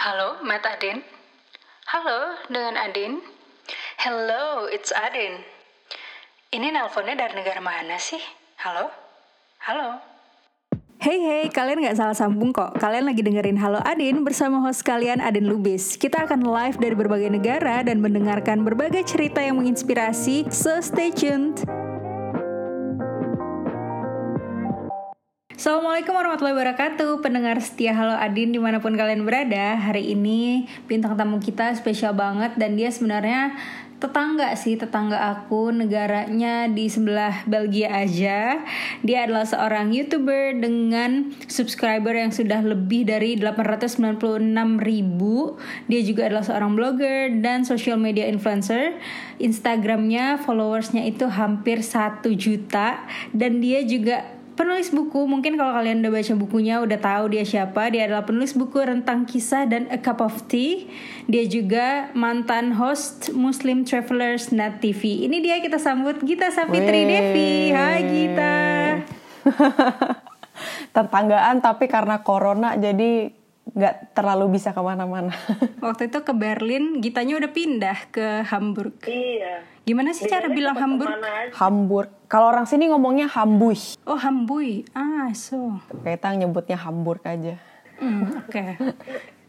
Halo, Matt Adin. Halo, dengan Adin. Hello, it's Adin. Ini nelponnya dari negara mana sih? Halo? Halo? Hey, kalian gak salah sambung kok. Kalian lagi dengerin Halo Adin bersama host kalian Adin Lubis. Kita akan live dari berbagai negara dan mendengarkan berbagai cerita yang menginspirasi. So stay tuned. Assalamualaikum warahmatullahi wabarakatuh, pendengar setia Halo Adin dimanapun kalian berada. Hari ini bintang tamu kita spesial banget dan dia sebenarnya tetangga aku, negaranya di sebelah Belgia aja. Dia adalah seorang YouTuber dengan subscriber yang sudah lebih dari 896.000. Dia juga adalah seorang blogger dan social media influencer. Instagramnya followersnya itu hampir 1 juta. Dan dia juga penulis buku, mungkin kalau kalian udah baca bukunya udah tahu dia siapa. Dia adalah penulis buku Rentang Kisah dan A Cup of Tea. Dia juga mantan host Muslim Travelers Net TV. Ini dia, kita sambut Gita Savitri Devi. Hai Gita. Tetanggaan tapi karena corona jadi nggak terlalu bisa kemana-mana. Waktu itu ke Berlin, Gitanya udah pindah ke Hamburg. Iya. Gimana sih cara bilang Hamburg? Hamburg. Kalau orang sini ngomongnya Hambuy. Oh, Hambuy. Ah, so. Kita nyebutnya Hamburg aja. Oke.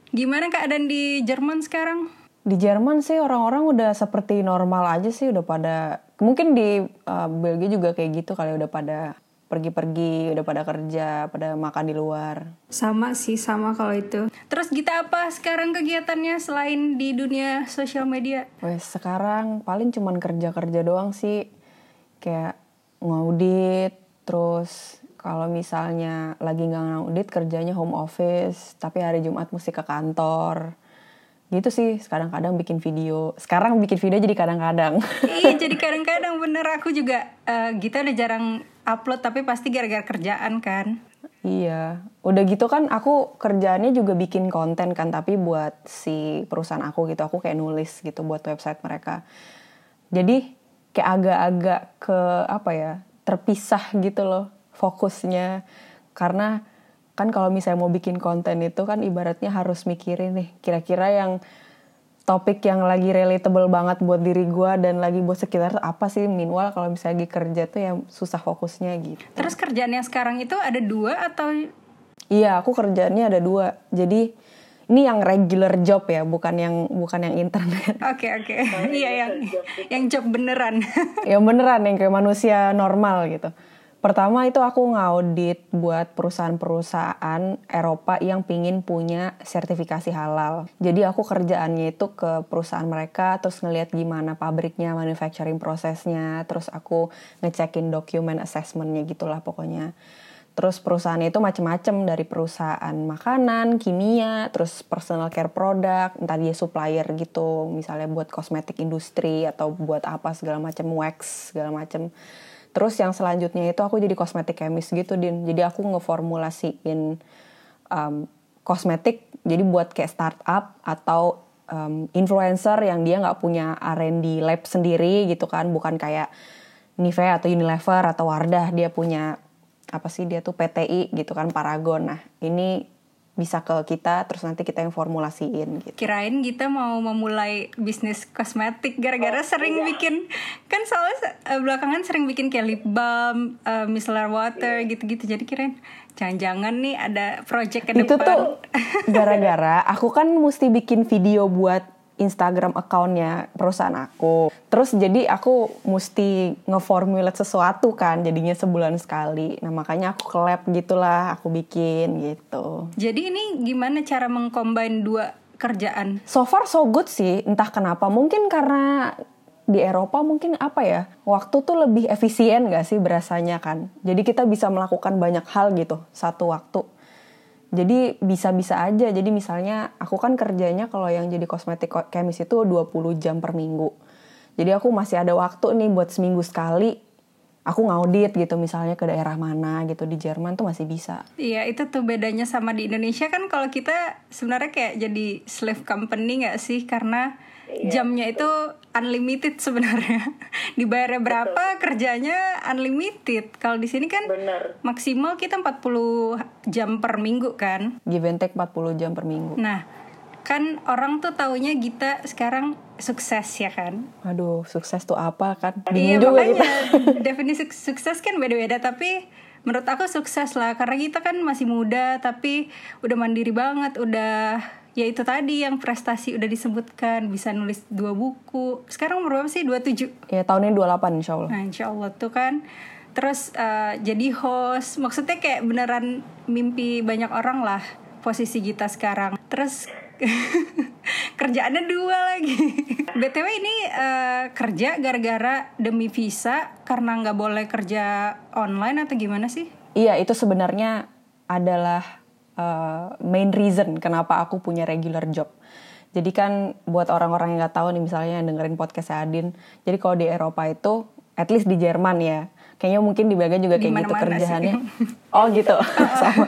Gimana keadaan di Jerman sekarang? Di Jerman sih orang-orang udah seperti normal aja sih, udah pada, mungkin di Belgia juga kayak gitu kali, udah pada pergi-pergi, udah pada kerja, pada makan di luar. Sama kalau itu. Terus Gita, apa sekarang kegiatannya selain di dunia sosial media? Sekarang paling cuman kerja-kerja doang sih. Kayak ngaudit, terus kalau misalnya lagi nggak ngaudit kerjanya home office, tapi hari Jumat mesti ke kantor. Gitu sih, kadang-kadang bikin video. Sekarang bikin video jadi kadang-kadang. Iya, jadi kadang-kadang bener. Aku juga Gita udah jarang upload tapi pasti gara-gara kerjaan kan. Iya, udah gitu kan aku kerjaannya juga bikin konten kan, tapi buat si perusahaan aku gitu. Aku kayak nulis gitu buat website mereka. Jadi kayak agak-agak ke apa ya, terpisah gitu loh fokusnya. Karena kan kalau misalnya mau bikin konten itu kan ibaratnya harus mikirin nih kira-kira yang topik yang lagi relatable banget buat diri gue dan lagi buat sekitar apa sih. Minimal kalau misalnya lagi kerja tuh ya susah fokusnya gitu. Terus kerjaan yang sekarang itu ada 2 atau? Iya, aku kerjaannya ada 2. Jadi ini yang regular job ya, bukan yang internet. Oke. Iya, yang job beneran. Yang beneran, yang kayak manusia normal gitu. Pertama itu aku ngaudit buat perusahaan-perusahaan Eropa yang pingin punya sertifikasi halal. Jadi aku kerjaannya itu ke perusahaan mereka, terus ngelihat gimana pabriknya, manufacturing prosesnya, terus aku ngecekin dokumen assessment-nya gitulah pokoknya. Terus perusahaan itu macam-macam, dari perusahaan makanan, kimia, terus personal care product, entah dia supplier gitu, misalnya buat kosmetik industri atau buat apa segala macam, wax segala macam. Terus yang selanjutnya itu aku jadi kosmetik chemist gitu, Din. Jadi aku ngeformulasiin kosmetik, jadi buat kayak startup atau influencer yang dia nggak punya R&D lab sendiri gitu kan. Bukan kayak Nivea atau Unilever atau Wardah, dia punya apa sih, dia tuh PTI gitu kan, Paragon. Nah ini bisa ke kita, terus nanti kita yang formulasiin gitu. Kirain kita mau memulai bisnis kosmetik gara-gara sering bikin kan, soalnya belakangan sering bikin kayak lip balm, micellar water gitu-gitu. Jadi kirain jangan-jangan nih ada project ke depan. Itu tuh gara-gara aku kan mesti bikin video buat Instagram account-nya perusahaan aku. Terus jadi aku mesti ngeformulate sesuatu kan, jadinya sebulan sekali. Nah makanya aku collab gitulah, aku bikin gitu. Jadi ini gimana cara mengcombine 2 kerjaan? So far so good sih, entah kenapa. Mungkin karena di Eropa mungkin apa ya, waktu tuh lebih efisien gak sih berasanya kan. Jadi kita bisa melakukan banyak hal gitu, satu waktu. Jadi bisa-bisa aja, jadi misalnya aku kan kerjanya kalau yang jadi kosmetik chemist itu 20 jam per minggu. Jadi aku masih ada waktu nih buat seminggu sekali, aku ngaudit gitu misalnya ke daerah mana gitu, di Jerman tuh masih bisa. Iya, itu tuh bedanya sama di Indonesia kan, kalau kita sebenarnya kayak jadi slave company gak sih? Karena jamnya itu unlimited sebenarnya. Dibayarnya berapa, kerjanya unlimited. Kalau di sini kan maksimal kita 40 jam per minggu kan. Give and take 40 jam per minggu. Nah, kan orang tuh taunya Gita sekarang sukses ya kan. Aduh, sukses tuh apa kan? Iya makanya definisi sukses kan beda-beda, tapi menurut aku sukses lah karena kita kan masih muda tapi udah mandiri banget, udah ya itu tadi yang prestasi udah disebutkan, bisa nulis 2 buku. Sekarang umur berapa sih? 27. Ya tahun ini 28 insyaallah. Nah, insyaallah tuh kan. Terus jadi host, maksudnya kayak beneran mimpi banyak orang lah posisi Gita sekarang. Terus kerjaannya 2 lagi. BTW ini kerja gara-gara demi visa karena nggak boleh kerja online atau gimana sih? Iya, itu sebenarnya adalah main reason kenapa aku punya regular job. Jadi kan buat orang-orang yang nggak tahu nih, misalnya yang dengerin podcast Adin. Jadi kalau di Eropa itu, at least di Jerman ya, kayaknya mungkin di Belgia juga kayak gitu kerjaannya. Sih. Oh gitu, sama.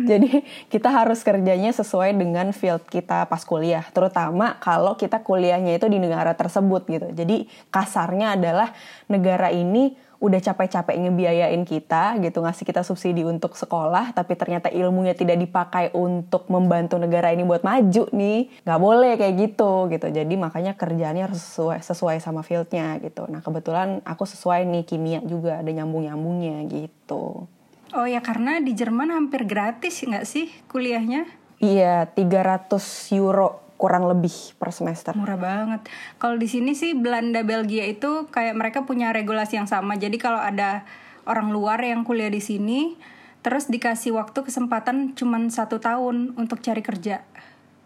Jadi kita harus kerjanya sesuai dengan field kita pas kuliah, terutama kalau kita kuliahnya itu di negara tersebut gitu. Jadi kasarnya adalah negara ini udah capek-capek ngebiayain kita gitu, ngasih kita subsidi untuk sekolah, tapi ternyata ilmunya tidak dipakai untuk membantu negara ini buat maju nih. Gak boleh kayak gitu gitu. Jadi makanya kerjaannya harus sesuai sama fieldnya gitu. Nah kebetulan aku sesuai nih, kimia juga ada nyambung-nyambungnya gitu. Oh ya, karena di Jerman hampir gratis nggak sih kuliahnya? Iya, 300 euro kurang lebih per semester. Murah banget. Kalau di sini sih Belanda, Belgia itu kayak mereka punya regulasi yang sama. Jadi kalau ada orang luar yang kuliah di sini, terus dikasih waktu kesempatan cuma 1 tahun untuk cari kerja.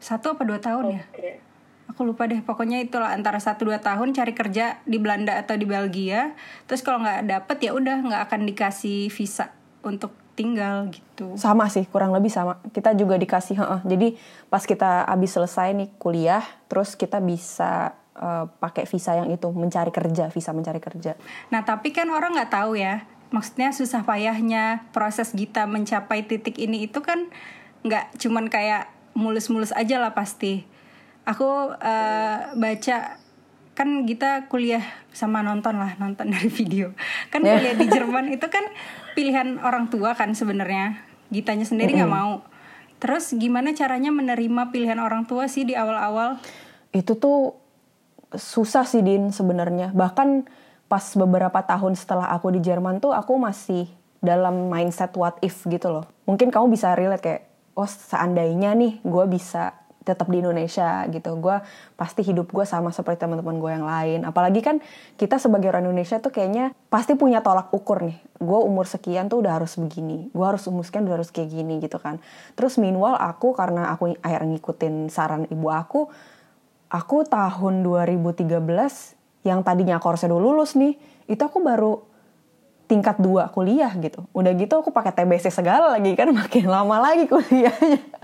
1 apa 2 tahun ya? Aku lupa deh, pokoknya itulah antara 1-2 tahun cari kerja di Belanda atau di Belgia. Terus kalau nggak dapet ya udah nggak akan dikasih visa untuk tinggal gitu. Sama sih, kurang lebih sama. Kita juga dikasih jadi pas kita abis selesai nih kuliah, terus kita bisa pakai visa yang itu, mencari kerja, visa mencari kerja. Nah tapi kan orang nggak tahu ya, maksudnya susah payahnya proses Gita mencapai titik ini itu kan nggak cuman kayak mulus-mulus aja lah pasti. Aku baca kan Gita kuliah sama nonton dari video. Kan kuliah di Jerman itu kan pilihan orang tua kan sebenarnya. Gitanya sendiri nggak mau. Terus gimana caranya menerima pilihan orang tua sih di awal-awal? Itu tuh susah sih Din sebenarnya. Bahkan pas beberapa tahun setelah aku di Jerman tuh aku masih dalam mindset what if gitu loh. Mungkin kamu bisa relate kayak, oh seandainya nih gue bisa tetap di Indonesia gitu, gue pasti hidup gue sama seperti teman-teman gue yang lain. Apalagi kan kita sebagai orang Indonesia tuh kayaknya pasti punya tolak ukur nih. Gue umur sekian tuh udah harus begini, gue harus umur sekian udah harus kayak gini gitu kan. Terus meanwhile aku, karena aku akhirnya ngikutin saran ibu aku tahun 2013 yang tadinya aku harusnya udah lulus nih, itu aku baru tingkat 2 kuliah gitu. Udah gitu aku pakai TBC segala lagi kan, makin lama lagi kuliahnya.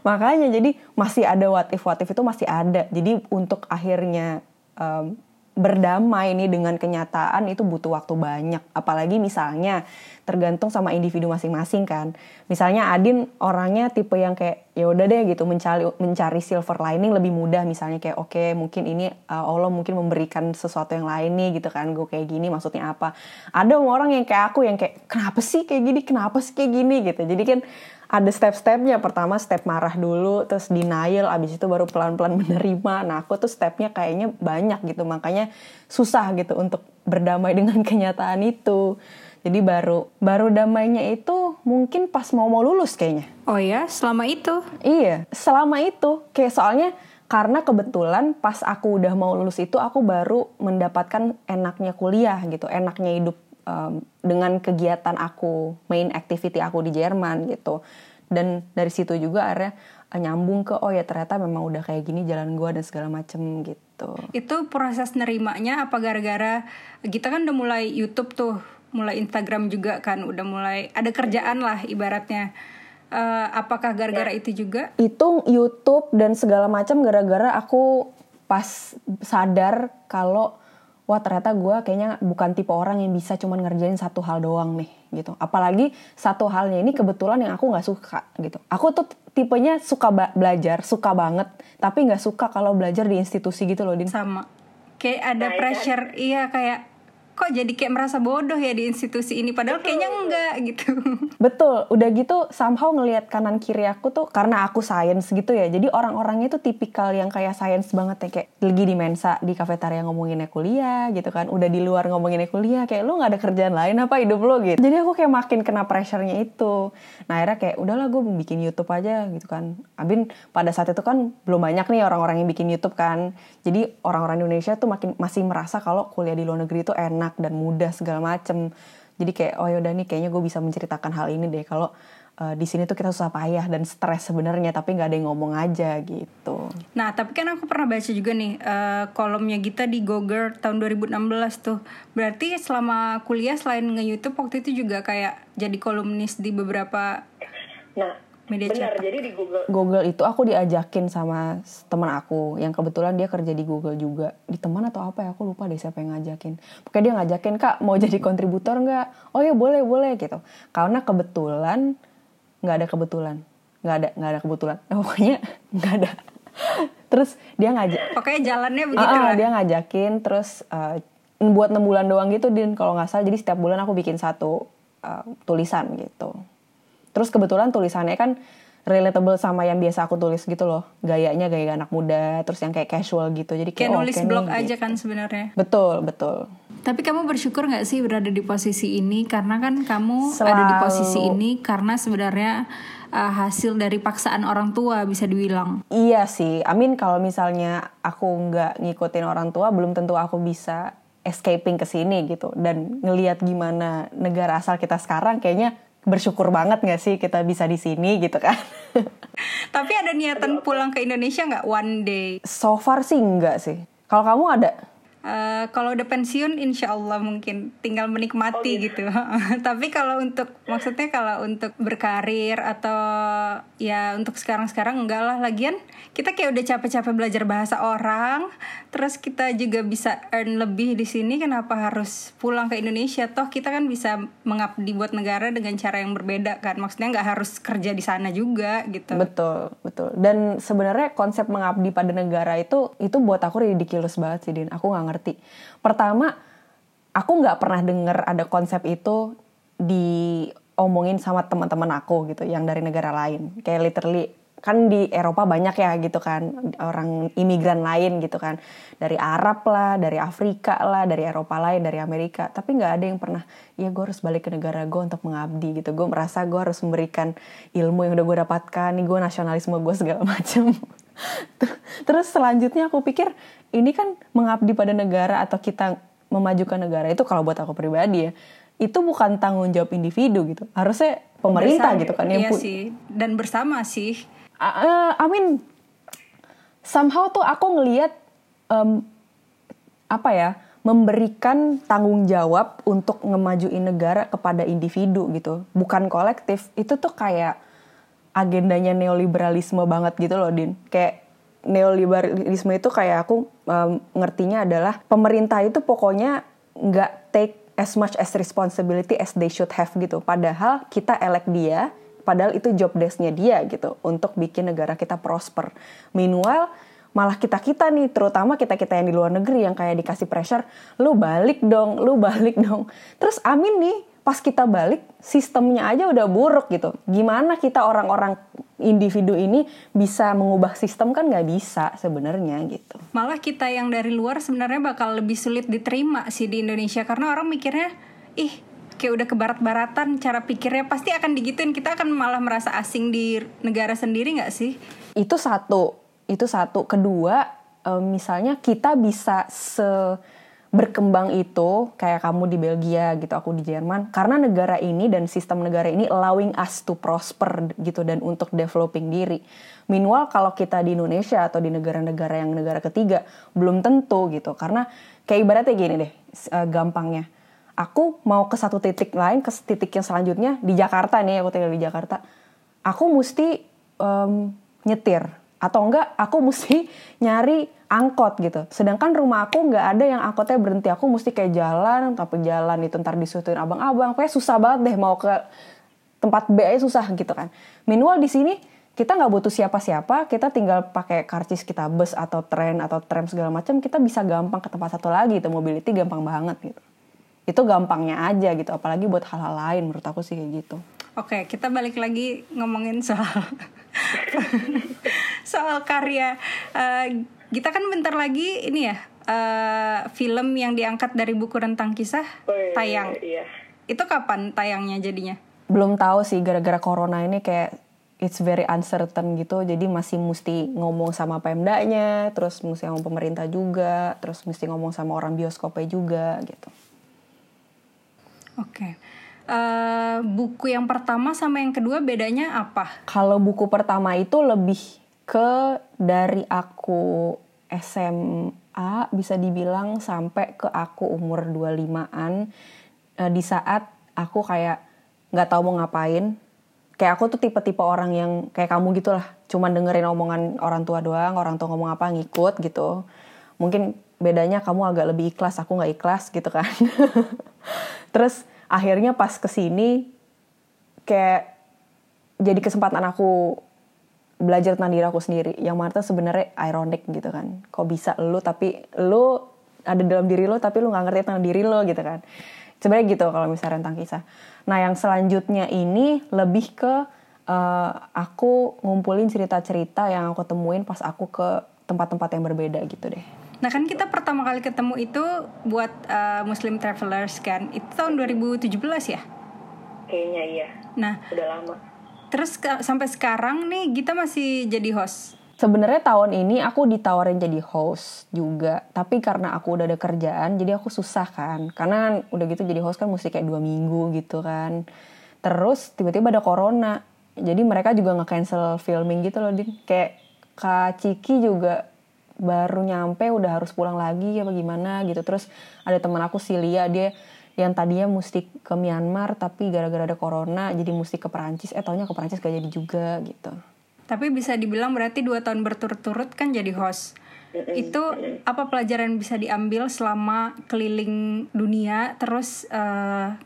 Makanya jadi masih ada what if itu masih ada. Jadi untuk akhirnya berdamai nih dengan kenyataan itu butuh waktu banyak. Apalagi misalnya tergantung sama individu masing-masing kan. Misalnya Adin orangnya tipe yang kayak ya udah deh gitu, mencari silver lining lebih mudah. Misalnya kayak oke, mungkin ini Allah mungkin memberikan sesuatu yang lain nih gitu kan. Gue kayak gini maksudnya apa. Ada orang yang kayak aku yang kayak kenapa sih kayak gini gitu. Jadi kan ada step-stepnya. Pertama step marah dulu, terus denial, abis itu baru pelan-pelan menerima. Nah aku tuh stepnya kayaknya banyak gitu, makanya susah gitu untuk berdamai dengan kenyataan itu. Jadi baru damainya itu mungkin pas mau lulus kayaknya. Oh ya, selama itu? Iya, selama itu. Kayak soalnya karena kebetulan pas aku udah mau lulus itu aku baru mendapatkan enaknya kuliah gitu, enaknya hidup. Dengan kegiatan aku, main activity aku di Jerman gitu. Dan dari situ juga akhirnya nyambung ke oh ya ternyata memang udah kayak gini jalan gue dan segala macem gitu. Itu proses nerimanya apa gara-gara kita kan udah mulai YouTube tuh, mulai Instagram juga kan, udah mulai ada kerjaan lah ibaratnya. Apakah gara-gara itu juga? Itu YouTube dan segala macem gara-gara aku pas sadar kalau wah ternyata gue kayaknya bukan tipe orang yang bisa cuma ngerjain satu hal doang nih gitu. Apalagi satu halnya ini kebetulan yang aku nggak suka gitu. Aku tuh tipenya suka belajar, suka banget, tapi nggak suka kalau belajar di institusi gitu loh. Din. Sama, kayak ada pressure, iya kayak kok jadi kayak merasa bodoh ya di institusi ini, padahal kayaknya enggak gitu. Betul, udah gitu somehow ngelihat kanan kiri aku tuh, karena aku science gitu ya, jadi orang-orangnya tuh tipikal yang kayak science banget ya, kayak lagi di mensa di kafetaria ngomonginnya kuliah gitu kan, udah di luar ngomonginnya kuliah, kayak lu nggak ada kerjaan lain apa hidup lu gitu. Jadi aku kayak makin kena pressure-nya itu. Nah akhirnya kayak udahlah gue bikin YouTube aja gitu kan. Abin pada saat itu kan belum banyak nih orang-orang yang bikin YouTube kan, jadi orang-orang Indonesia tuh makin masih merasa kalau kuliah di luar negeri itu enak dan mudah segala macem. Jadi kayak oh yaudah nih kayaknya gue bisa menceritakan hal ini deh, kalau di sini tuh kita susah payah dan stres sebenarnya, tapi nggak ada yang ngomong aja gitu. Nah tapi kan aku pernah baca juga nih kolomnya Gita di Google tahun 2016 tuh. Berarti selama kuliah selain nge-YouTube waktu itu juga kayak jadi kolumnis di beberapa media cetak. Benar, jadi di Google. Google itu aku diajakin sama teman aku yang kebetulan dia kerja di Google juga. Di teman atau apa ya aku lupa deh siapa yang ngajakin. Pokoknya dia ngajakin, Kak mau jadi kontributor nggak? Oh ya boleh boleh gitu. Karena kebetulan nggak ada kebetulan pokoknya nggak ada. Terus dia ngajak, pokoknya jalannya begitu lah. Dia ngajakin terus buat 6 bulan doang gitu Din kalau nggak salah, jadi setiap bulan aku bikin satu tulisan gitu. Terus kebetulan tulisannya kan relatable sama yang biasa aku tulis gitu loh, gayanya gaya anak muda, terus yang kayak casual gitu, jadi kayak nulis blog nih, aja gitu. Kan sebenarnya betul. Tapi kamu bersyukur nggak sih berada di posisi ini, karena kan kamu ada di posisi ini karena sebenarnya hasil dari paksaan orang tua bisa dibilang. Iya sih, I mean, kalau misalnya aku nggak ngikutin orang tua belum tentu aku bisa escaping ke sini gitu, dan ngelihat gimana negara asal kita sekarang kayaknya bersyukur banget nggak sih kita bisa di sini gitu kan. Tapi ada niatan pulang ke Indonesia nggak one day? So far sih nggak sih. Kalau kamu ada? Kalau udah pensiun insya Allah mungkin tinggal menikmati gitu. Tapi kalau untuk maksudnya kalau untuk berkarir atau ya untuk sekarang enggak lah, lagian kita kayak udah capek-capek belajar bahasa orang, terus kita juga bisa earn lebih di sini, kenapa harus pulang ke Indonesia? Toh kita kan bisa mengabdi buat negara dengan cara yang berbeda kan, maksudnya nggak harus kerja di sana juga gitu. Betul. Dan sebenarnya konsep mengabdi pada negara itu buat aku ridiculous banget sih Din. Aku nggak ngerti. Pertama, aku nggak pernah dengar ada konsep itu diomongin sama teman-teman aku gitu, yang dari negara lain. Kayak literally kan di Eropa banyak ya gitu kan, orang imigran lain gitu kan, dari Arab lah, dari Afrika lah, dari Eropa lain, dari Amerika. Tapi nggak ada yang pernah, ya gue harus balik ke negara gue untuk mengabdi gitu. Gue merasa gue harus memberikan ilmu yang udah gue dapatkan, nih gue nasionalisme gue segala macam. Terus selanjutnya aku pikir ini kan mengabdi pada negara atau kita memajukan negara itu, kalau buat aku pribadi ya, itu bukan tanggung jawab individu gitu, harusnya pemerintah gitu kan. Iya sih, dan bersama sih. I mean, somehow tuh aku ngelihat memberikan tanggung jawab untuk ngemajuin negara kepada individu gitu, bukan kolektif. Itu tuh kayak agendanya neoliberalisme banget gitu loh Din. Kayak neoliberalisme itu kayak aku ngertinya adalah pemerintah itu pokoknya nggak take as much as responsibility as they should have gitu. Padahal kita elect dia, padahal itu job desk-nya dia gitu, untuk bikin negara kita prosper. Meanwhile malah kita-kita nih, terutama kita-kita yang di luar negeri yang kayak dikasih pressure, lu balik dong. Terus Amin nih pas kita balik, sistemnya aja udah buruk gitu. Gimana kita orang-orang individu ini bisa mengubah sistem, kan nggak bisa sebenarnya gitu. Malah kita yang dari luar sebenarnya bakal lebih sulit diterima sih di Indonesia, karena orang mikirnya, kayak udah kebarat-baratan cara pikirnya, pasti akan digituin, kita akan malah merasa asing di negara sendiri nggak sih? Itu satu. Kedua, misalnya kita bisa berkembang itu kayak kamu di Belgia gitu, aku di Jerman, karena negara ini dan sistem negara ini allowing us to prosper gitu, dan untuk developing diri. Meanwhile kalau kita di Indonesia atau di negara-negara yang negara ketiga belum tentu gitu, karena kayak ibaratnya gini deh gampangnya, aku mau ke satu titik lain, ke titik yang selanjutnya di Jakarta nih, aku tinggal di Jakarta, aku mesti nyetir atau enggak aku mesti nyari angkot gitu, sedangkan rumah aku nggak ada yang angkotnya berhenti, aku mesti kayak jalan, tapi jalan itu ntar disutuin abang-abang, kayak susah banget deh, mau ke tempat B aja susah gitu kan. Meanwhile di sini kita nggak butuh siapa-siapa, kita tinggal pakai karcis kita, bus atau tren atau tram segala macam, kita bisa gampang ke tempat satu lagi, itu mobility gampang banget gitu. Itu gampangnya aja gitu, apalagi buat hal-hal lain, menurut aku sih kayak gitu. Oke, kita balik lagi ngomongin soal soal karya. Kita kan bentar lagi ini ya, film yang diangkat dari buku rentang kisah tayang. Iya. Itu kapan tayangnya jadinya? Belum tahu sih, gara-gara corona ini kayak it's very uncertain gitu. Jadi masih mesti ngomong sama Pemdanya, terus mesti ngomong pemerintah juga, terus mesti ngomong sama orang bioskopnya juga gitu. Oke. Buku yang pertama sama yang kedua bedanya apa? Kalau buku pertama itu lebih ke dari aku SMA bisa dibilang sampai ke aku umur 25-an. Di saat aku kayak gak tahu mau ngapain. Kayak aku tuh tipe-tipe orang yang kayak kamu gitu lah. Cuman dengerin omongan orang tua doang, orang tua ngomong apa ngikut gitu. Mungkin bedanya kamu agak lebih ikhlas, aku gak ikhlas gitu kan. Terus akhirnya pas kesini kayak jadi kesempatan aku belajar tentang diri aku sendiri. Yang Marta sebenarnya ironik gitu kan. Kok bisa lu tapi lu ada dalam diri lu tapi lu gak ngerti tentang diri lu gitu kan. Sebenarnya gitu kalau misalnya tentang kisah. Nah yang selanjutnya ini lebih ke aku ngumpulin cerita-cerita yang aku temuin pas aku ke tempat-tempat yang berbeda gitu deh. Nah kan kita pertama kali ketemu itu buat Muslim Travelers kan. Itu tahun 2017 ya? Kayaknya iya. Nah, udah lama. Terus sampai sekarang nih Gita masih jadi host? Sebenarnya tahun ini aku ditawarin jadi host juga. Tapi karena aku udah ada kerjaan jadi aku susah kan. Karena udah gitu jadi host kan mesti kayak 2 minggu gitu kan. Terus tiba-tiba ada corona. Jadi mereka juga nge-cancel filming gitu loh. Kayak Kak Ciki juga baru nyampe udah harus pulang lagi apa gimana gitu. Terus ada teman aku si Lia, dia yang tadinya mesti ke Myanmar tapi gara-gara ada corona jadi mesti ke Perancis. Taunya ke Perancis gak jadi juga gitu. Tapi bisa dibilang berarti 2 tahun berturut-turut kan jadi host. Itu apa pelajaran bisa diambil selama keliling dunia terus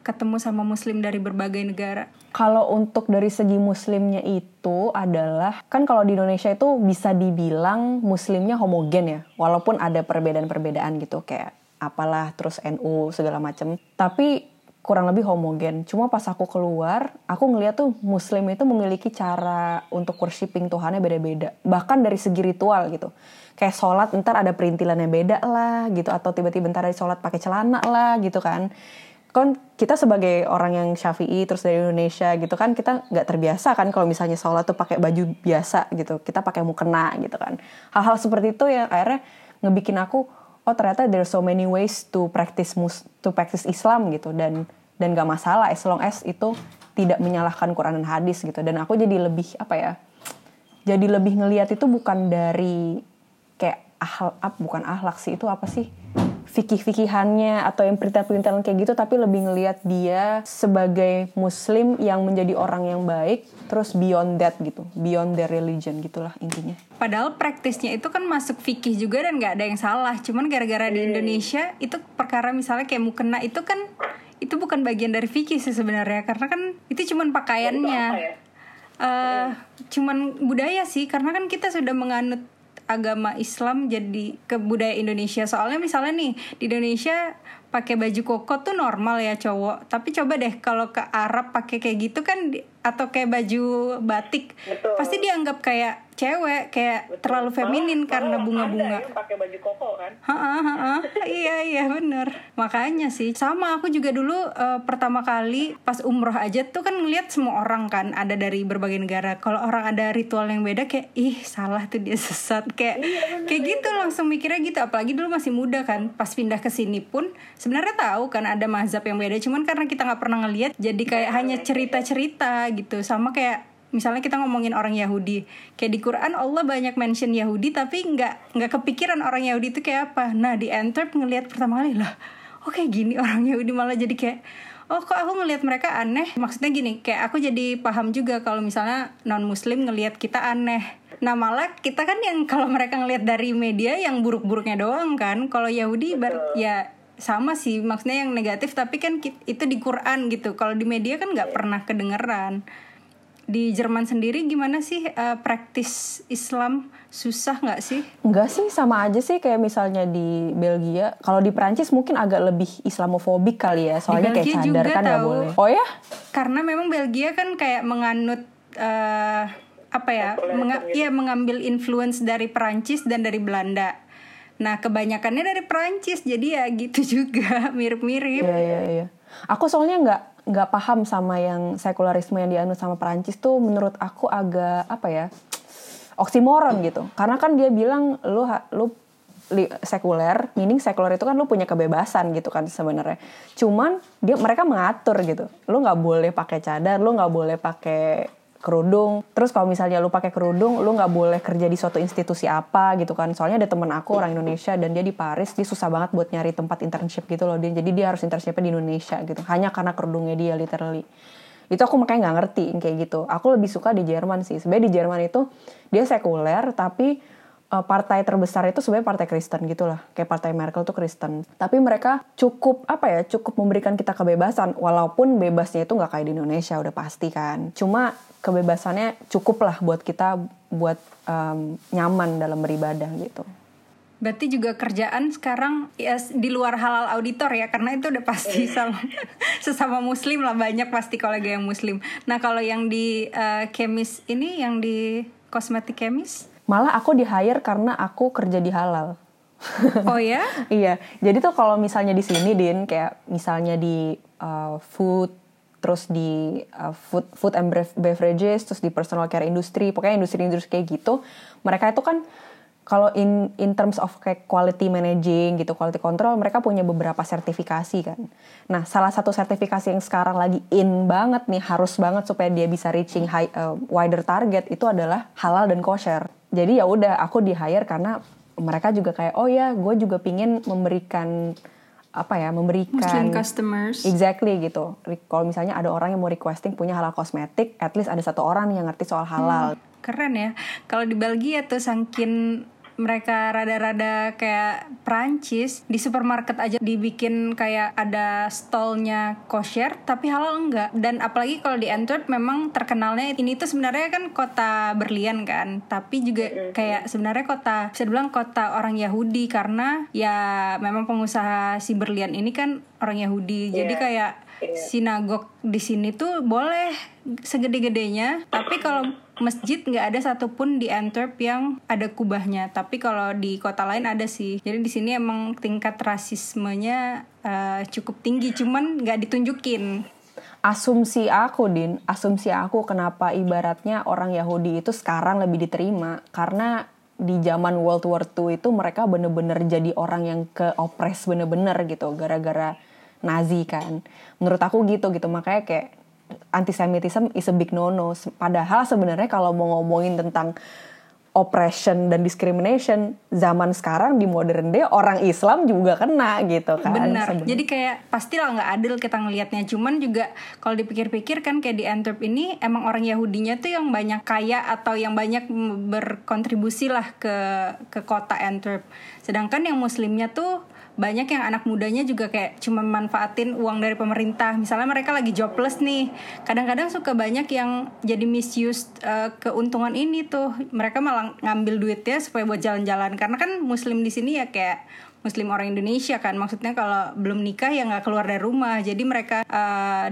ketemu sama muslim dari berbagai negara? Kalau untuk dari segi muslimnya itu adalah, kan kalau di Indonesia itu bisa dibilang muslimnya homogen ya. Walaupun ada perbedaan-perbedaan gitu kayak apalah terus NU segala macam. Tapi kurang lebih homogen. Cuma pas aku keluar, aku ngeliat tuh muslim itu memiliki cara untuk worshiping Tuhannya beda-beda. Bahkan dari segi ritual gitu. Kayak sholat ntar ada perintilannya beda lah gitu. Atau tiba-tiba ntar ada sholat pakai celana lah gitu kan. Kan kita sebagai orang yang Syafi'i terus dari Indonesia gitu kan. Kita gak terbiasa kan kalau misalnya sholat tuh pakai baju biasa gitu. Kita pakai mukena gitu kan. Hal-hal seperti itu yang akhirnya ngebikin aku, oh ternyata there's so many ways to practice Islam gitu, dan gak masalah as long as itu tidak menyalahkan Quran dan hadis gitu. Dan aku jadi lebih jadi lebih ngelihat itu bukan dari kayak bukan ahlak sih, fikih-fikihannya atau yang perintah-perintahan kayak gitu, tapi lebih ngelihat dia sebagai muslim yang menjadi orang yang baik, terus beyond that gitu, beyond their religion gitulah intinya. Padahal praktisnya itu kan masuk fikih juga dan gak ada yang salah, cuman gara-gara di Indonesia itu perkara misalnya kayak mukena itu kan, itu bukan bagian dari fikih sih sebenarnya, karena kan itu cuman pakaiannya, cuman budaya sih, karena kan kita sudah menganut agama Islam jadi ke budaya Indonesia. Soalnya misalnya nih di Indonesia pakai baju koko tuh normal ya cowok, tapi coba deh kalau ke Arab pakai kayak gitu kan, atau kayak baju batik, betul, pasti dianggap kayak cewek, kayak betul, terlalu feminin, karena bunga-bunga ya, pakai baju koko kan. Iya bener. Makanya sih sama aku juga dulu pertama kali pas umroh aja tuh kan ngeliat semua orang kan ada dari berbagai negara, kalau orang ada ritual yang beda kayak ih salah tuh dia sesat, kayak iya, bener, kayak iya, gitu bener. Langsung mikirnya gitu, apalagi dulu masih muda kan. Pas pindah ke sini pun sebenarnya tahu kan ada mazhab yang beda, cuman karena kita nggak pernah ngelihat jadi kayak hanya cerita-cerita gitu. Sama kayak misalnya kita ngomongin orang Yahudi, kayak di Quran Allah banyak mention Yahudi tapi nggak kepikiran orang Yahudi itu kayak apa. Nah di Antwerp ngelihat pertama kali lah, oke gini orang Yahudi, malah jadi kayak oh kok aku ngelihat mereka aneh. Maksudnya gini, kayak aku jadi paham juga kalau misalnya non muslim ngelihat kita aneh. Nah malah kita kan yang kalau mereka ngelihat dari media yang buruk-buruknya doang kan, kalau Yahudi ya sama sih, maksudnya yang negatif tapi kan itu di Quran gitu. Kalau di media kan nggak pernah kedengeran. di Jerman sendiri gimana sih praktis Islam? Susah nggak sih? Nggak sih, sama aja sih kayak misalnya di Belgia. Kalau di Perancis mungkin agak lebih Islamofobik kali ya, soalnya kayak cadar kan nggak boleh. Oh ya? Karena memang Belgia kan kayak menganut mengambil influence dari Perancis dan dari Belanda. Nah kebanyakannya dari Perancis, jadi ya gitu juga mirip-mirip. Iya. Aku soalnya nggak paham sama yang sekularisme yang dianut sama Perancis tuh, menurut aku agak oksimoron gitu, karena kan dia bilang lu sekuler, meaning sekuler itu kan lu punya kebebasan gitu kan sebenarnya, cuman mereka mengatur gitu, lu nggak boleh pakai cadar, lu nggak boleh pakai kerudung, terus kalau misalnya lu pakai kerudung lu nggak boleh kerja di suatu institusi apa gitu kan. Soalnya ada temen aku orang Indonesia dan dia di Paris, dia susah banget buat nyari tempat internship gitu loh, jadi dia harus internshipnya di Indonesia gitu hanya karena kerudungnya dia, literally. Itu aku makanya nggak ngerti kayak gitu. Aku lebih suka di Jerman sih. Sebenarnya di Jerman itu dia sekuler, tapi partai terbesar itu sebenarnya partai Kristen gitu lah, kayak partai Merkel tuh Kristen. Tapi mereka cukup cukup memberikan kita kebebasan, walaupun bebasnya itu nggak kayak di Indonesia udah pasti kan. Cuma kebebasannya cukup lah buat kita buat nyaman dalam beribadah gitu. Berarti juga kerjaan sekarang ya, di luar halal auditor ya, karena itu udah pasti sama sesama muslim lah, banyak pasti kolega yang muslim. Nah kalau yang di kemis ini, yang di kosmetik kemis, malah aku di hire karena aku kerja di halal. Oh ya? Iya, jadi tuh kalau misalnya di sini Din, kayak misalnya di food, terus di food and beverages, terus di personal care industry, pokoknya industri-industri kayak gitu, mereka itu kan kalau in terms of kayak quality managing gitu, quality control, mereka punya beberapa sertifikasi kan. Nah, salah satu sertifikasi yang sekarang lagi in banget nih, harus banget supaya dia bisa reaching high, wider target, itu adalah halal dan kosher. Jadi ya udah, aku di hire karena mereka juga kayak, oh ya, gue juga pingin memberikan Muslim customers. Exactly gitu. Kalau misalnya ada orang yang mau requesting punya halal kosmetik, at least ada satu orang yang ngerti soal halal. Keren ya. Kalau di Belgia tuh saking mereka rada-rada kayak Perancis, di supermarket aja dibikin kayak ada stallnya kosher tapi halal enggak. Dan apalagi kalau di Antwerp memang terkenalnya ini tuh sebenarnya kan kota berlian kan, tapi juga kayak sebenarnya bisa dibilang kota orang Yahudi, karena ya memang pengusaha si berlian ini kan orang Yahudi. Jadi kayak sinagog di sini tuh boleh segede-gedenya, tapi kalau masjid nggak ada satupun di Antwerp yang ada kubahnya. Tapi kalau di kota lain ada sih. Jadi di sini emang tingkat rasismenya cukup tinggi, cuman nggak ditunjukin. Asumsi aku, Din, kenapa ibaratnya orang Yahudi itu sekarang lebih diterima, karena di zaman World War II itu mereka bener-bener jadi orang yang keopres bener-bener gitu, gara-gara Nazi kan. Menurut aku gitu, makanya kayak antisemitism is a big no-no. Padahal sebenarnya kalau mau ngomongin tentang oppression dan discrimination, zaman sekarang di modern day orang Islam juga kena gitu kan. Benar, sebenernya. Jadi kayak pastilah gak adil kita ngelihatnya. Cuman juga kalau dipikir-pikir kan kayak di Antwerp ini emang orang Yahudinya tuh yang banyak kaya atau yang banyak berkontribusi lah ke kota Antwerp. Sedangkan yang muslimnya tuh banyak yang anak mudanya juga kayak cuma manfaatin uang dari pemerintah. Misalnya mereka lagi jobless nih, kadang-kadang suka banyak yang jadi misuse keuntungan ini tuh. Mereka malah ngambil duitnya supaya buat jalan-jalan. Karena kan muslim di sini ya kayak muslim orang Indonesia kan. Maksudnya kalau belum nikah ya nggak keluar dari rumah. Jadi mereka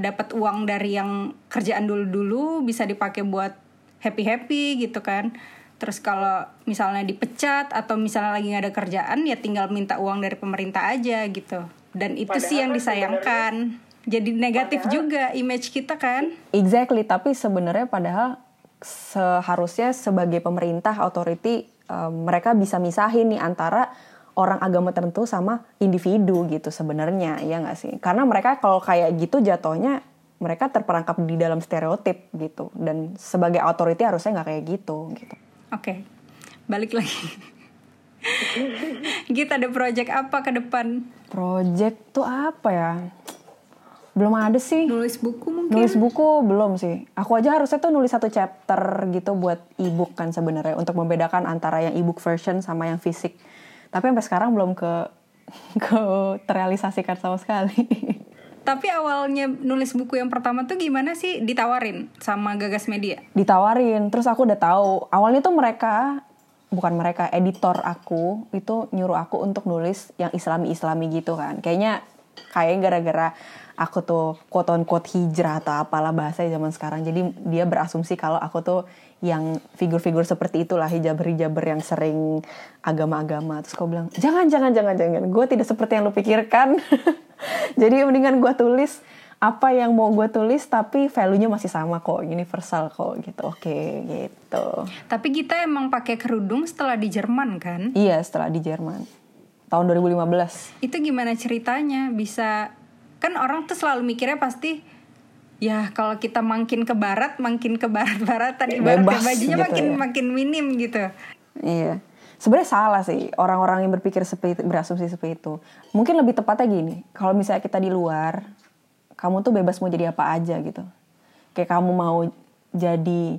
dapat uang dari yang kerjaan dulu-dulu bisa dipakai buat happy-happy gitu kan. Terus kalau misalnya dipecat atau misalnya lagi nggak ada kerjaan ya tinggal minta uang dari pemerintah aja gitu. Dan itu padahal sih yang disayangkan. Jadi negatif juga image kita kan. Exactly, tapi sebenarnya padahal seharusnya sebagai pemerintah, authority, mereka bisa misahin nih antara orang agama tertentu sama individu gitu sebenarnya, ya nggak sih? Karena mereka kalau kayak gitu jatuhnya mereka terperangkap di dalam stereotip gitu. Dan sebagai authority harusnya nggak kayak gitu. Oke, balik lagi. Gita, ada project apa ke depan? Project tuh apa ya? Belum ada sih. Nulis buku mungkin? Nulis buku belum sih. Aku aja harusnya tuh nulis 1 chapter gitu buat e-book kan sebenarnya, untuk membedakan antara yang e-book version sama yang fisik. Tapi sampai sekarang belum ke terrealisasikan sama sekali. Tapi awalnya nulis buku yang pertama tuh gimana sih? Ditawarin sama Gagas Media? Ditawarin, terus aku udah tahu. Awalnya tuh editor aku itu nyuruh aku untuk nulis yang islami-islami gitu kan. Kayaknya gara-gara aku tuh quote on quote hijrah atau apalah bahasa zaman sekarang. Jadi dia berasumsi kalau aku tuh yang figur-figur seperti itulah, hijaber-hijaber yang sering agama-agama. Terus kau bilang, jangan, gue tidak seperti yang lu pikirkan. Jadi mendingan gue tulis apa yang mau gue tulis tapi value-nya masih sama kok, universal kok gitu. Oke, gitu. Tapi kita emang pakai kerudung setelah di Jerman kan? Iya, setelah di Jerman. Tahun 2015. Itu gimana ceritanya bisa? Kan orang tuh selalu mikirnya pasti ya kalau kita makin ke barat-baratan ibaratnya bajunya gitu, makin minim gitu. Iya. Sebenarnya salah sih orang-orang yang berpikir seperti, berasumsi seperti itu. Mungkin lebih tepatnya gini, kalau misalnya kita di luar, kamu tuh bebas mau jadi apa aja gitu. Kayak kamu mau jadi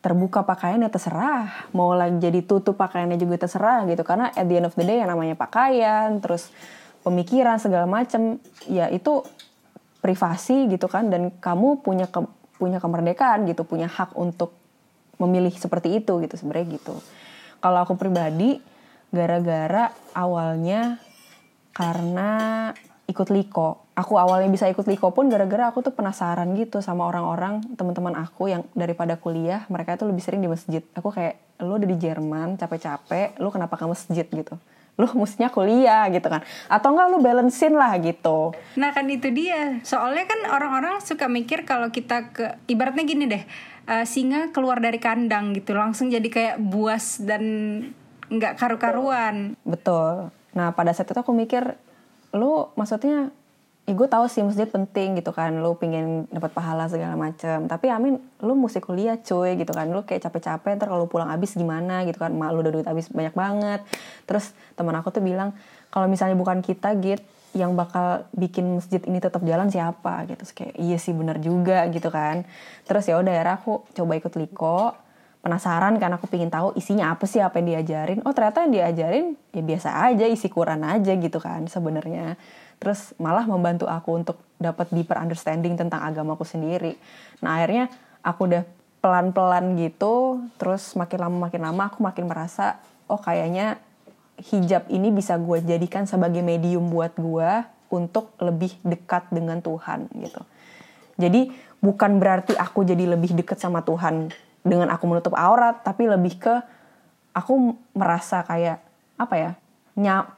terbuka pakaiannya terserah, mau lagi jadi tutup pakaiannya juga terserah gitu. Karena at the end of the day yang namanya pakaian, terus pemikiran segala macam, ya itu privasi gitu kan, dan kamu punya kemerdekaan gitu, punya hak untuk memilih seperti itu gitu sebenarnya gitu. Kalau aku pribadi gara-gara awalnya karena ikut liko. Aku awalnya bisa ikut liko pun gara-gara aku tuh penasaran gitu sama orang-orang, teman-teman aku yang daripada kuliah, mereka tuh lebih sering di masjid. Aku kayak, lu udah di Jerman capek-capek, lu kenapa ke masjid gitu? Lu mestinya kuliah gitu kan, atau enggak lu balancein lah gitu. Nah kan itu dia, soalnya kan orang-orang suka mikir kalau kita ke, ibaratnya gini deh, singa keluar dari kandang gitu, langsung jadi kayak buas dan gak karu-karuan. Betul, nah pada saat itu aku mikir, lu maksudnya, ya gue tahu sih masjid penting gitu kan, lu pingin dapat pahala segala macam. Tapi Amin, lu mesti kuliah cuy gitu kan, lu kayak capek-capek, ntar kalau pulang abis gimana gitu kan, mak lu udah duit abis banyak banget. Terus teman aku tuh bilang, kalau misalnya bukan kita Git, yang bakal bikin masjid ini tetap jalan siapa gitu. Terus kayak iya sih benar juga gitu kan. Terus ya udah akhirnya aku coba ikut liko, penasaran kan, aku pingin tahu isinya apa sih, apa yang diajarin. Oh ternyata yang diajarin ya biasa aja, isi Quran aja gitu kan sebenarnya. Terus malah membantu aku untuk dapat deeper understanding tentang agamaku sendiri. Nah akhirnya aku udah pelan-pelan gitu, terus makin lama aku makin merasa, oh kayaknya hijab ini bisa gue jadikan sebagai medium buat gue untuk lebih dekat dengan Tuhan gitu. Jadi bukan berarti aku jadi lebih dekat sama Tuhan dengan aku menutup aurat, tapi lebih ke aku merasa kayak apa ya?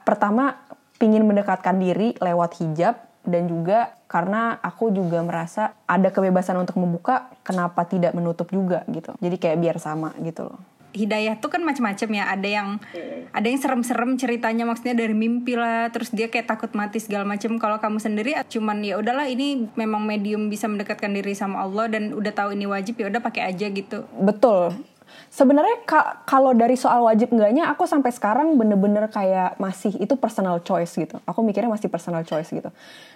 Pertama ingin mendekatkan diri lewat hijab, dan juga karena aku juga merasa ada kebebasan untuk membuka, kenapa tidak menutup juga gitu. Jadi kayak biar sama gitu loh. Hidayah tuh kan macam-macam ya, ada yang serem-serem ceritanya, maksudnya dari mimpi lah, terus dia kayak takut mati segala macam. Kalau kamu sendiri cuman ya udahlah, ini memang medium bisa mendekatkan diri sama Allah dan udah tahu ini wajib, ya udah pakai aja gitu. Betul. Sebenarnya kalau dari soal wajib enggaknya, aku sampai sekarang bener-bener kayak masih itu personal choice gitu. Aku mikirnya masih personal choice gitu.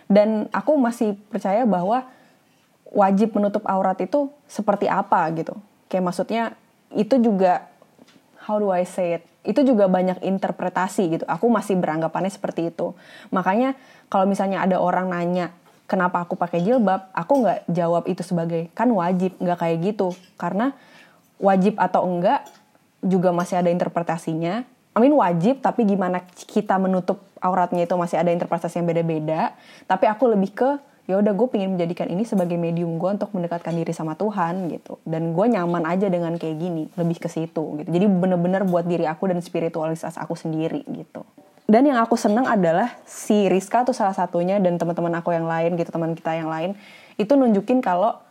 Dan aku masih percaya bahwa wajib menutup aurat itu seperti apa gitu. Kayak maksudnya itu juga, how do I say it? Itu juga banyak interpretasi gitu. Aku masih beranggapannya seperti itu. Makanya kalau misalnya ada orang nanya kenapa aku pakai jilbab, aku nggak jawab itu sebagai kan wajib, nggak kayak gitu. Karena wajib atau enggak juga masih ada interpretasinya. Wajib, tapi gimana kita menutup auratnya itu masih ada interpretasi yang beda-beda. Tapi aku lebih ke, ya udah gue pengen menjadikan ini sebagai medium gue untuk mendekatkan diri sama Tuhan gitu. Dan gue nyaman aja dengan kayak gini, lebih ke situ gitu. Jadi bener-bener buat diri aku dan spiritualitas aku sendiri gitu. Dan yang aku senang adalah si Rizka tuh salah satunya, dan teman-teman aku yang lain gitu, teman kita yang lain, itu nunjukin kalau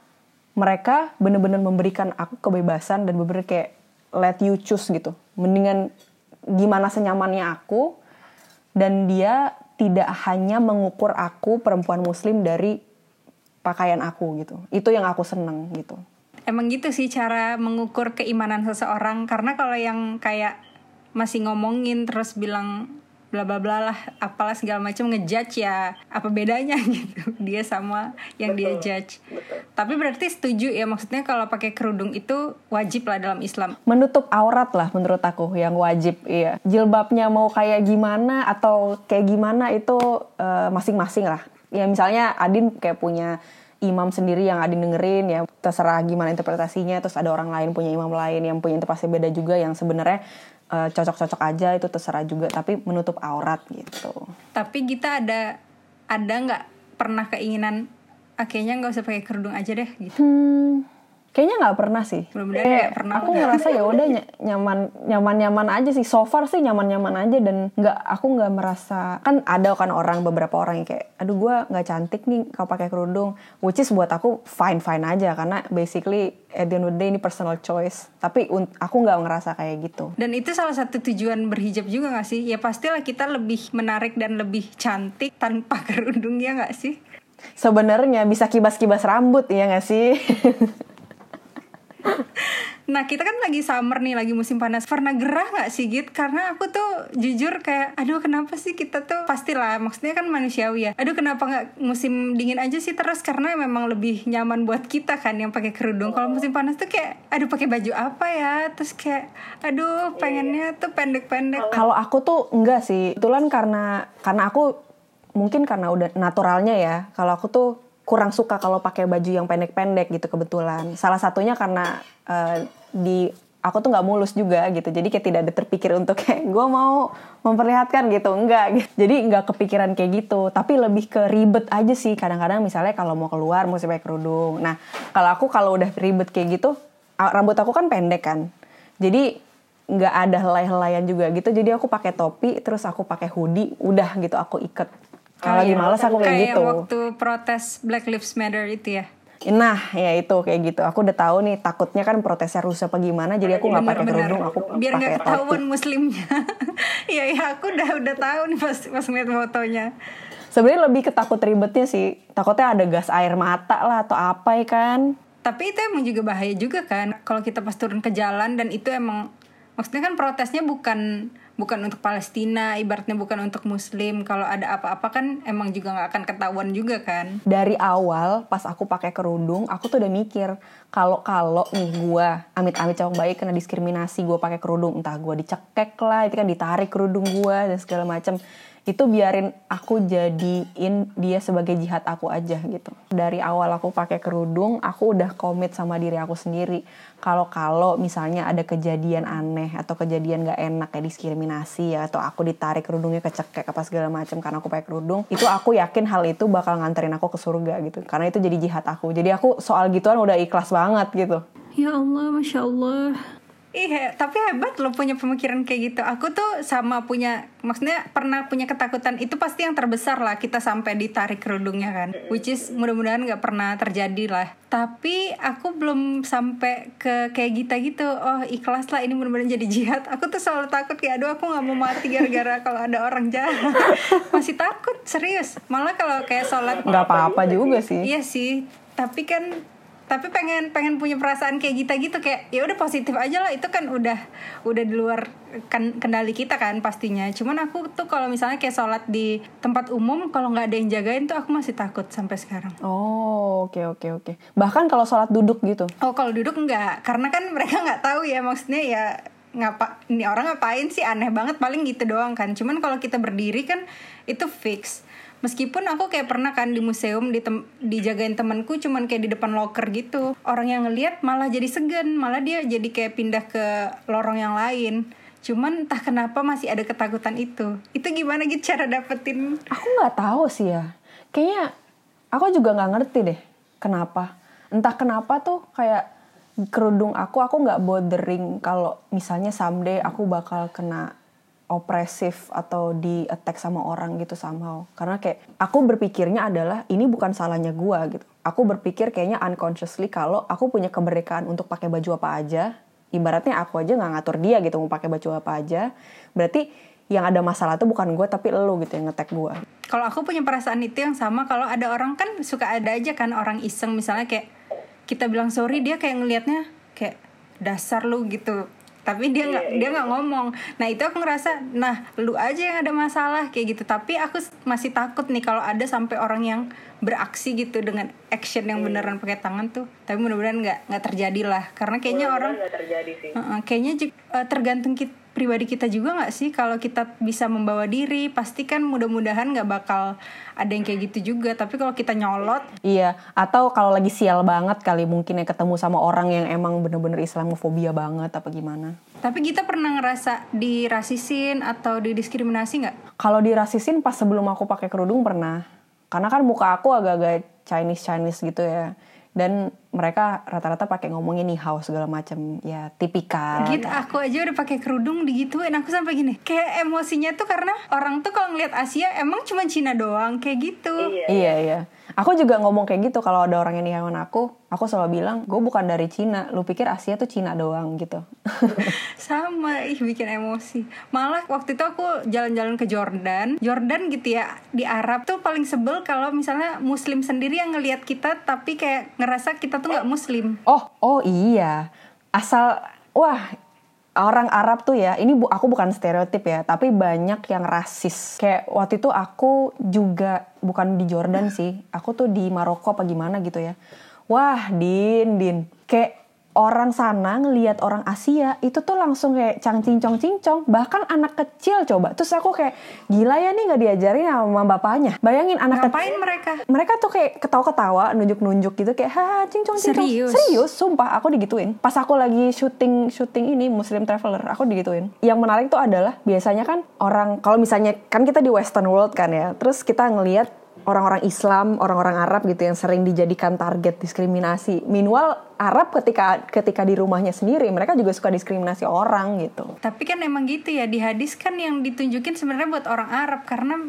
mereka benar-benar memberikan aku kebebasan dan benar-benar kayak let you choose gitu. Mendingan gimana senyamannya aku, dan dia tidak hanya mengukur aku perempuan muslim dari pakaian aku gitu. Itu yang aku seneng gitu. Emang gitu sih cara mengukur keimanan seseorang, karena kalau yang kayak masih ngomongin terus bilang bla bla bla lah apalah segala macam, ngejudge ya apa bedanya gitu dia sama yang betul, dia judge betul. Tapi berarti setuju ya, maksudnya kalau pakai kerudung itu wajib lah dalam Islam, menutup aurat lah menurut aku yang wajib. Iya, jilbabnya mau kayak gimana atau kayak gimana itu masing-masing lah. Ya misalnya Adin kayak punya imam sendiri yang Adin dengerin, ya terserah gimana interpretasinya. Terus ada orang lain punya imam lain yang punya interpretasi beda juga, yang sebenarnya cocok-cocok aja, itu terserah juga. Tapi menutup aurat gitu. Tapi Gita ada nggak pernah keinginan akhirnya nggak usah pakai kerudung aja deh gitu? Kayaknya nggak pernah sih. Bener-bener kayak pernah. Aku ngerasa ya udah nyaman aja sih. So far sih nyaman aja, dan aku nggak merasa, kan ada kan orang, beberapa orang yang kayak, aduh gue nggak cantik nih kalau pakai kerudung. Which is buat aku fine aja, karena basically at the end of the day ini personal choice. Tapi aku nggak ngerasa kayak gitu. Dan itu salah satu tujuan berhijab juga nggak sih? Ya pastilah kita lebih menarik dan lebih cantik tanpa kerudung, ya nggak sih? Sebenarnya bisa kibas-kibas rambut, ya nggak sih? Nah kita kan lagi summer nih, lagi musim panas. Pernah gerah gak sih Git? Karena aku tuh jujur kayak, aduh kenapa sih kita tuh, pastilah maksudnya kan manusiawi ya, aduh kenapa gak musim dingin aja sih terus, karena memang lebih nyaman buat kita kan yang pakai kerudung. Kalau musim panas tuh kayak, aduh pakai baju apa ya, terus kayak aduh pengennya tuh pendek-pendek. Kalau aku tuh enggak sih, kebetulan karena aku mungkin karena udah naturalnya ya, kalau aku tuh kurang suka kalau pakai baju yang pendek-pendek gitu kebetulan. Salah satunya karena aku tuh nggak mulus juga gitu, jadi kayak tidak ada terpikir untuk kayak gue mau memperlihatkan gitu, enggak gitu. Jadi nggak kepikiran kayak gitu, tapi lebih ke ribet aja sih. Kadang-kadang misalnya kalau mau keluar mesti pakai kerudung. Nah kalau aku kalau udah ribet kayak gitu, rambut aku kan pendek kan, jadi nggak ada helai-helaian juga gitu. Jadi aku pakai topi, terus aku pakai hoodie, udah gitu aku iket. Kalau lagi malas aku kayak gitu. Kayak waktu protes Black Lives Matter itu ya. Nah, ya itu kayak gitu. Aku udah tahu nih, takutnya kan protesnya rusuh apa gimana, jadi aku nggak pakai kerudung, aku biar nggak ketahuan muslimnya. Iya, ya aku udah tahu nih pas ngeliat fotonya. Sebenarnya lebih ketakut ribetnya sih. Takutnya ada gas air mata lah atau apa ya kan. Tapi itu emang juga bahaya juga kan, kalau kita pas turun ke jalan, dan itu emang maksudnya kan protesnya bukan untuk Palestina, ibaratnya bukan untuk Muslim. Kalau ada apa-apa kan emang juga nggak akan ketahuan juga kan. Dari awal pas aku pakai kerudung, aku tuh udah mikir kalau nih gue amit-amit cowok baik kena diskriminasi gue pakai kerudung, entah gue dicekek lah, itu kan ditarik kerudung gue dan segala macam. Itu biarin aku jadiin dia sebagai jihad aku aja gitu. Dari awal aku pakai kerudung, aku udah komit sama diri aku sendiri. Kalau misalnya ada kejadian aneh atau kejadian gak enak kayak diskriminasi ya, atau aku ditarik kerudungnya, kecekek apa segala macam karena aku pakai kerudung, itu aku yakin hal itu bakal nganterin aku ke surga gitu. Karena itu jadi jihad aku. Jadi aku soal gituan udah ikhlas banget gitu. Ya Allah, Masya Allah. Iya, tapi hebat lo punya pemikiran kayak gitu. Aku tuh sama punya, maksudnya pernah punya ketakutan. Itu pasti yang terbesar lah, kita sampai ditarik kerudungnya kan. Which is mudah-mudahan gak pernah terjadi lah. Tapi aku belum sampai ke kayak Gita gitu. Oh ikhlas lah, ini mudah-mudahan jadi jihad. Aku tuh selalu takut kayak, aduh aku gak mau mati gara-gara kalau ada orang jahat. Masih takut, serius. Malah kalau kayak sholat gak apa-apa juga sih. Iya sih, tapi kan tapi pengen punya perasaan kayak Gita gitu, kayak ya udah positif aja lah, itu kan udah di luar kendali kita kan pastinya. Cuman aku tuh kalau misalnya kayak sholat di tempat umum, kalau nggak ada yang jagain tuh aku masih takut sampai sekarang. Oh oke. Bahkan kalau sholat duduk gitu? Oh kalau duduk enggak, karena kan mereka nggak tahu ya, maksudnya ya ini orang ngapain sih, aneh banget, paling gitu doang kan. Cuman kalau kita berdiri kan itu fix. Meskipun aku kayak pernah kan di museum dijagain temanku cuman kayak di depan loker gitu. Orang yang ngelihat malah jadi segan, malah dia jadi kayak pindah ke lorong yang lain. Cuman entah kenapa masih ada ketakutan itu. Itu gimana gitu cara dapetin? Aku nggak tahu sih ya. Kayaknya aku juga nggak ngerti deh kenapa. Entah kenapa tuh kayak kerudung aku nggak bothering kalau misalnya someday aku bakal kena opresif atau di attack sama orang gitu somehow. Karena kayak aku berpikirnya adalah ini bukan salahnya gue gitu. Aku berpikir kayaknya unconsciously kalau aku punya kemerdekaan untuk pakai baju apa aja, ibaratnya aku aja nggak ngatur dia gitu mau pakai baju apa aja, berarti yang ada masalah tuh bukan gue tapi lo gitu yang ngetek gue. Kalau aku punya perasaan itu yang sama. Kalau ada orang kan suka ada aja kan orang iseng, misalnya kayak kita bilang sorry, dia kayak ngelihatnya kayak dasar lu gitu. Tapi dia nggak ngomong. Nah itu aku ngerasa, nah lu aja yang ada masalah kayak gitu. Tapi aku masih takut nih kalau ada sampai orang yang beraksi gitu dengan action yang beneran pakai tangan tuh. Tapi mudah-mudahan nggak terjadi lah. Karena kayaknya orang nggak terjadi sih. Kayaknya tergantung kita, pribadi kita juga nggak sih? Kalau kita bisa membawa diri, pasti kan mudah-mudahan nggak bakal ada yang kayak gitu juga. Tapi kalau kita nyolot, iya. Atau kalau lagi sial banget kali mungkin ya, ketemu sama orang yang emang bener-bener Islamofobia banget apa gimana. Tapi kita pernah ngerasa dirasisin atau didiskriminasi nggak? Kalau dirasisin pas sebelum aku pakai kerudung pernah. Karena kan muka aku agak-agak Chinese gitu ya. Dan mereka rata-rata pakai ngomongnya nih house segala macam, ya tipikal. Gitu, aku aja udah pakai kerudung digituin, aku sampai gini. Kayak emosinya tuh karena orang tuh kalau ngeliat Asia emang cuma Cina doang kayak gitu. Iya. Aku juga ngomong kayak gitu kalau ada orang yang nihawan aku selalu bilang, "Gue bukan dari Cina, lu pikir Asia tuh Cina doang gitu." Sama, bikin emosi. Malah waktu itu aku jalan-jalan ke Jordan gitu ya, di Arab tuh paling sebel kalau misalnya Muslim sendiri yang ngelihat kita tapi kayak ngerasa kita tuh nggak Muslim. Oh iya, asal wah. Orang Arab tuh ya, ini aku bukan stereotip ya, tapi banyak yang rasis. Kayak waktu itu aku juga, bukan di Jordan sih, aku tuh di Maroko apa gimana gitu ya. Wah, Din. Kayak orang sana ngelihat orang Asia, itu tuh langsung kayak cangcing-cong. Bahkan anak kecil coba. Terus aku kayak, gila ya nih gak diajarin sama bapaknya. Bayangin anak ngapain kecil. Mereka tuh kayak ketawa-ketawa, nunjuk-nunjuk gitu. Kayak, ha cing-cong. Serius, sumpah aku digituin. Pas aku lagi syuting ini, Muslim Traveler, aku digituin. Yang menarik tuh adalah, biasanya kan orang, kalau misalnya, kan kita di Western World kan ya. Terus kita ngelihat orang-orang Islam, orang-orang Arab gitu yang sering dijadikan target diskriminasi. Meanwhile Arab ketika di rumahnya sendiri mereka juga suka diskriminasi orang gitu. Tapi kan emang gitu ya, di hadis kan yang ditunjukin sebenarnya buat orang Arab karena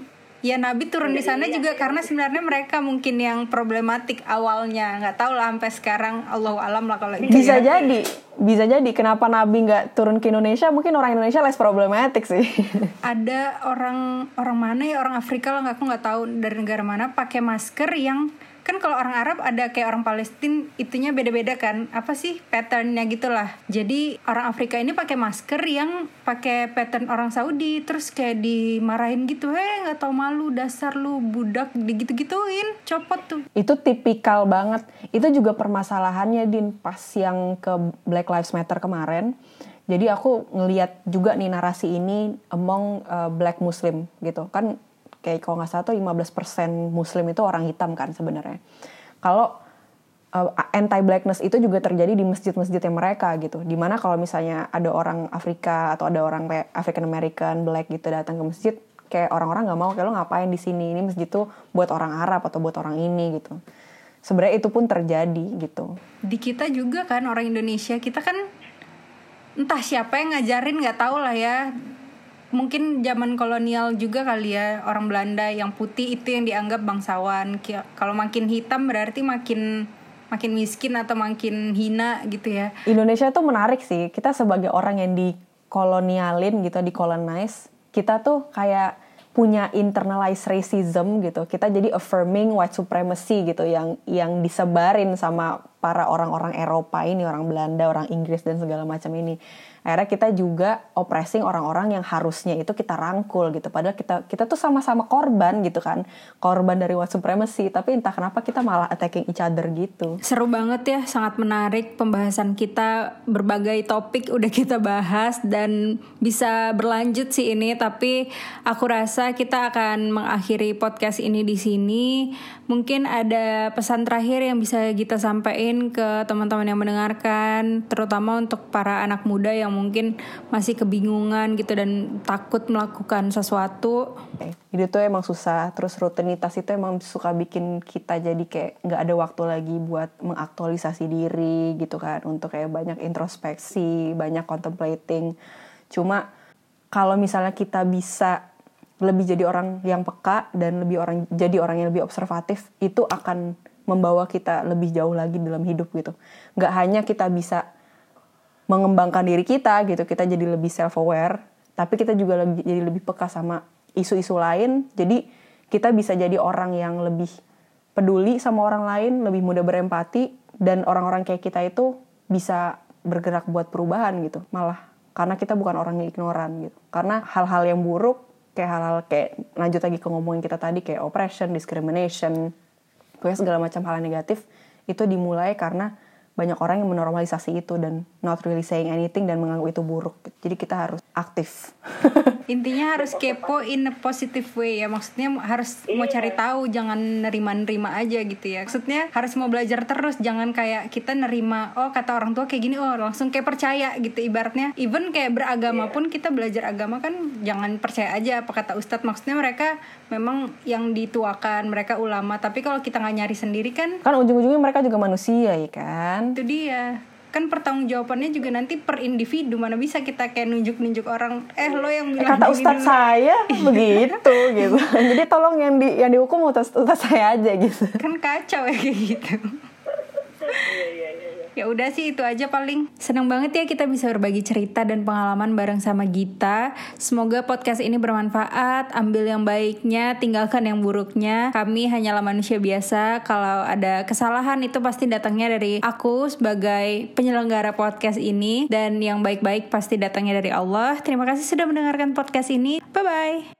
ya Nabi turun di sana juga karena sebenarnya mereka mungkin yang problematik awalnya. Nggak tahu lah sampai sekarang, Allahu alam lah kalau itu. Bisa jadi kenapa Nabi nggak turun ke Indonesia? Mungkin orang Indonesia less problematik sih. Ada orang mana ya, orang Afrika lah, aku nggak tahu dari negara mana, pakai masker yang kan kalau orang Arab ada kayak orang Palestina itunya beda-beda kan, apa sih patternnya gitulah. Jadi orang Afrika ini pakai masker yang pakai pattern orang Saudi, terus kayak dimarahin gitu, nggak tau malu dasar lu budak, digitu-gituin, copot tuh. Itu tipikal banget. Itu juga permasalahannya Din pas yang ke Black Lives Matter kemarin. Jadi aku ngelihat juga nih narasi ini among Black Muslim gitu kan. Kayak kalau nggak salah tuh 15% Muslim itu orang hitam kan sebenarnya. Kalau anti-blackness itu juga terjadi di masjid-masjidnya mereka gitu. Dimana kalau misalnya ada orang Afrika atau ada orang African American Black gitu datang ke masjid, kayak orang-orang nggak mau, kayak lo ngapain di sini? Ini masjid tuh buat orang Arab atau buat orang ini gitu. Sebenarnya itu pun terjadi gitu. Di kita juga kan orang Indonesia, kita kan entah siapa yang ngajarin, nggak tahu lah ya. Mungkin zaman kolonial juga kali ya, orang Belanda yang putih itu yang dianggap bangsawan. Kalau makin hitam berarti makin miskin atau makin hina gitu ya. Indonesia tuh menarik sih. Kita sebagai orang yang dikolonialin gitu, dikolonize, kita tuh kayak punya internalized racism gitu. Kita jadi affirming white supremacy gitu yang disebarin sama para orang-orang Eropa ini, orang Belanda, orang Inggris dan segala macam ini. Akhirnya kita juga oppressing orang-orang yang harusnya itu kita rangkul gitu. Padahal kita tuh sama-sama korban gitu kan. Korban dari white supremacy. Tapi entah kenapa kita malah attacking each other gitu. Seru banget ya. Sangat menarik pembahasan kita. Berbagai topik udah kita bahas. Dan bisa berlanjut sih ini. Tapi aku rasa kita akan mengakhiri podcast ini di sini. Mungkin ada pesan terakhir yang bisa kita sampaikan ke teman-teman yang mendengarkan. Terutama untuk para anak muda yang mungkin masih kebingungan gitu dan takut melakukan sesuatu. Hidup tuh emang susah, terus rutinitas itu emang suka bikin kita jadi kayak nggak ada waktu lagi buat mengaktualisasi diri gitu kan, untuk kayak banyak introspeksi, banyak contemplating. Cuma kalau misalnya kita bisa lebih jadi orang yang peka dan jadi orang yang lebih observatif, itu akan membawa kita lebih jauh lagi dalam hidup gitu. Nggak hanya kita bisa mengembangkan diri kita gitu, kita jadi lebih self-aware, tapi kita juga jadi lebih peka sama isu-isu lain, jadi kita bisa jadi orang yang lebih peduli sama orang lain, lebih mudah berempati, dan orang-orang kayak kita itu bisa bergerak buat perubahan gitu, malah, karena kita bukan orang yang ignoran gitu, karena hal-hal yang buruk, kayak hal-hal kayak, lanjut lagi ke ngomongin kita tadi, kayak oppression, discrimination, pokoknya segala macam hal yang negatif, itu dimulai karena banyak orang yang menormalisasi itu dan not really saying anything dan menganggap itu buruk. Jadi kita harus aktif. Intinya harus kepo in a positive way ya. Maksudnya harus mau cari tahu, jangan nerima-nerima aja gitu ya. Maksudnya harus mau belajar terus, jangan kayak kita nerima, oh kata orang tua kayak gini, oh langsung kayak percaya gitu ibaratnya. Even kayak beragama pun kita belajar agama kan jangan percaya aja apa kata ustadz. Maksudnya mereka memang yang dituakan, mereka ulama. Tapi kalau kita nggak nyari sendiri kan ujung-ujungnya mereka juga manusia ya kan. Itu dia. Kan pertanggungjawabannya juga nanti per individu, mana bisa kita kayak nunjuk-nunjuk orang, lo yang bilang kata ustadz saya begitu gitu. Jadi tolong yang dihukum ustadz saya aja gitu. Kan kacau ya kayak gitu. Ya udah sih itu aja paling. Senang banget ya kita bisa berbagi cerita dan pengalaman bareng sama Gita. Semoga podcast ini bermanfaat. Ambil yang baiknya, tinggalkan yang buruknya. Kami hanyalah manusia biasa. Kalau ada kesalahan itu pasti datangnya dari aku sebagai penyelenggara podcast ini. Dan yang baik-baik pasti datangnya dari Allah. Terima kasih sudah mendengarkan podcast ini. Bye-bye.